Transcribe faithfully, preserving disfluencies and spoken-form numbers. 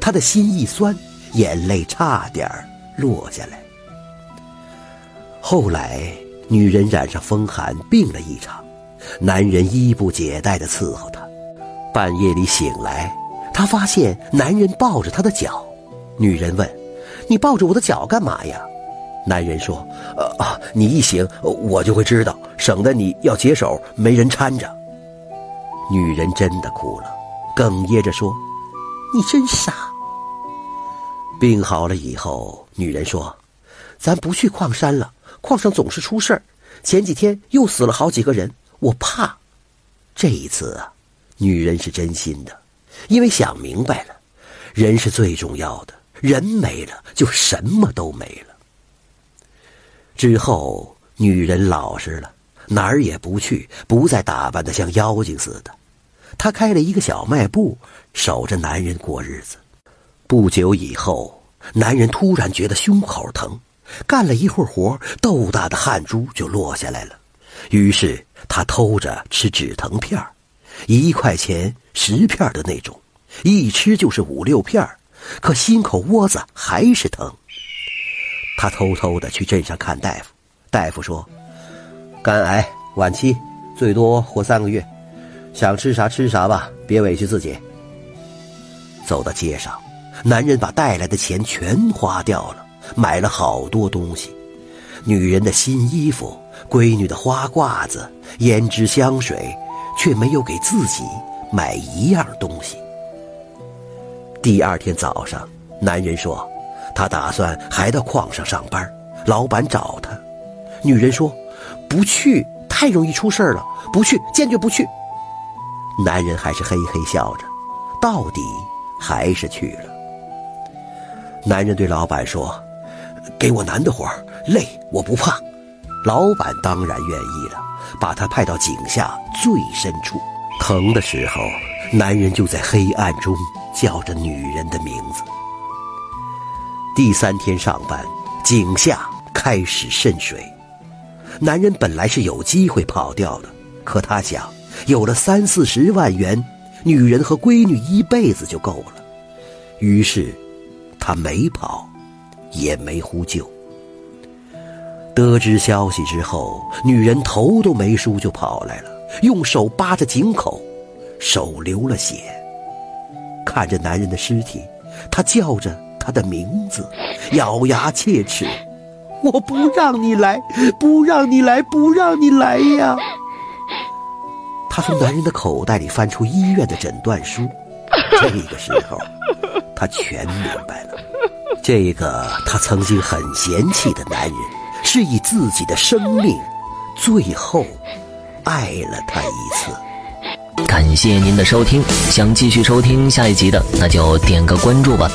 他的心一酸，眼泪差点落下来。后来女人染上风寒，病了一场，男人衣不解带地伺候她。半夜里醒来，她发现男人抱着她的脚。女人问：“你抱着我的脚干嘛呀？”男人说：“啊，你一醒我就会知道，省得你要解手没人搀着。”女人真的哭了，哽咽着说：“你真傻。”病好了以后，女人说：“咱不去矿山了，矿上总是出事儿。前几天又死了好几个人，我怕。”这一次啊，女人是真心的，因为想明白了，人是最重要的，人没了就什么都没了。之后女人老实了，哪儿也不去，不再打扮得像妖精似的。她开了一个小卖部，守着男人过日子。不久以后，男人突然觉得胸口疼，干了一会儿活，豆大的汗珠就落下来了。于是他偷着吃止疼片，一块钱十片的那种，一吃就是五六片，可心口窝子还是疼。他偷偷的去镇上看大夫，大夫说：“肝癌晚期，最多活三个月，想吃啥吃啥吧，别委屈自己。”走到街上，男人把带来的钱全花掉了，买了好多东西：女人的新衣服、闺女的花褂子、胭脂香水，却没有给自己买一样东西。第二天早上，男人说他打算还到矿上上班，老板找他。女人说：“不去，太容易出事了，不去，坚决不去。”男人还是嘿嘿笑着，到底还是去了。男人对老板说：“给我男的活，累我不怕。”老板当然愿意了，把他派到井下最深处。疼的时候，男人就在黑暗中叫着女人的名字。第三天上班，井下开始渗水。男人本来是有机会跑掉的，可他想，有了三四十万元，女人和闺女一辈子就够了。于是他没跑，也没呼救。得知消息之后，女人头都没梳就跑来了，用手扒着井口，手流了血。看着男人的尸体，她叫着他的名字，咬牙切齿：“我不让你来，不让你来，不让你来呀！”她从男人的口袋里翻出医院的诊断书。这个时候他全明白了，这个他曾经很嫌弃的男人，是以自己的生命最后爱了他一次。感谢您的收听，想继续收听下一集的，那就点个关注吧。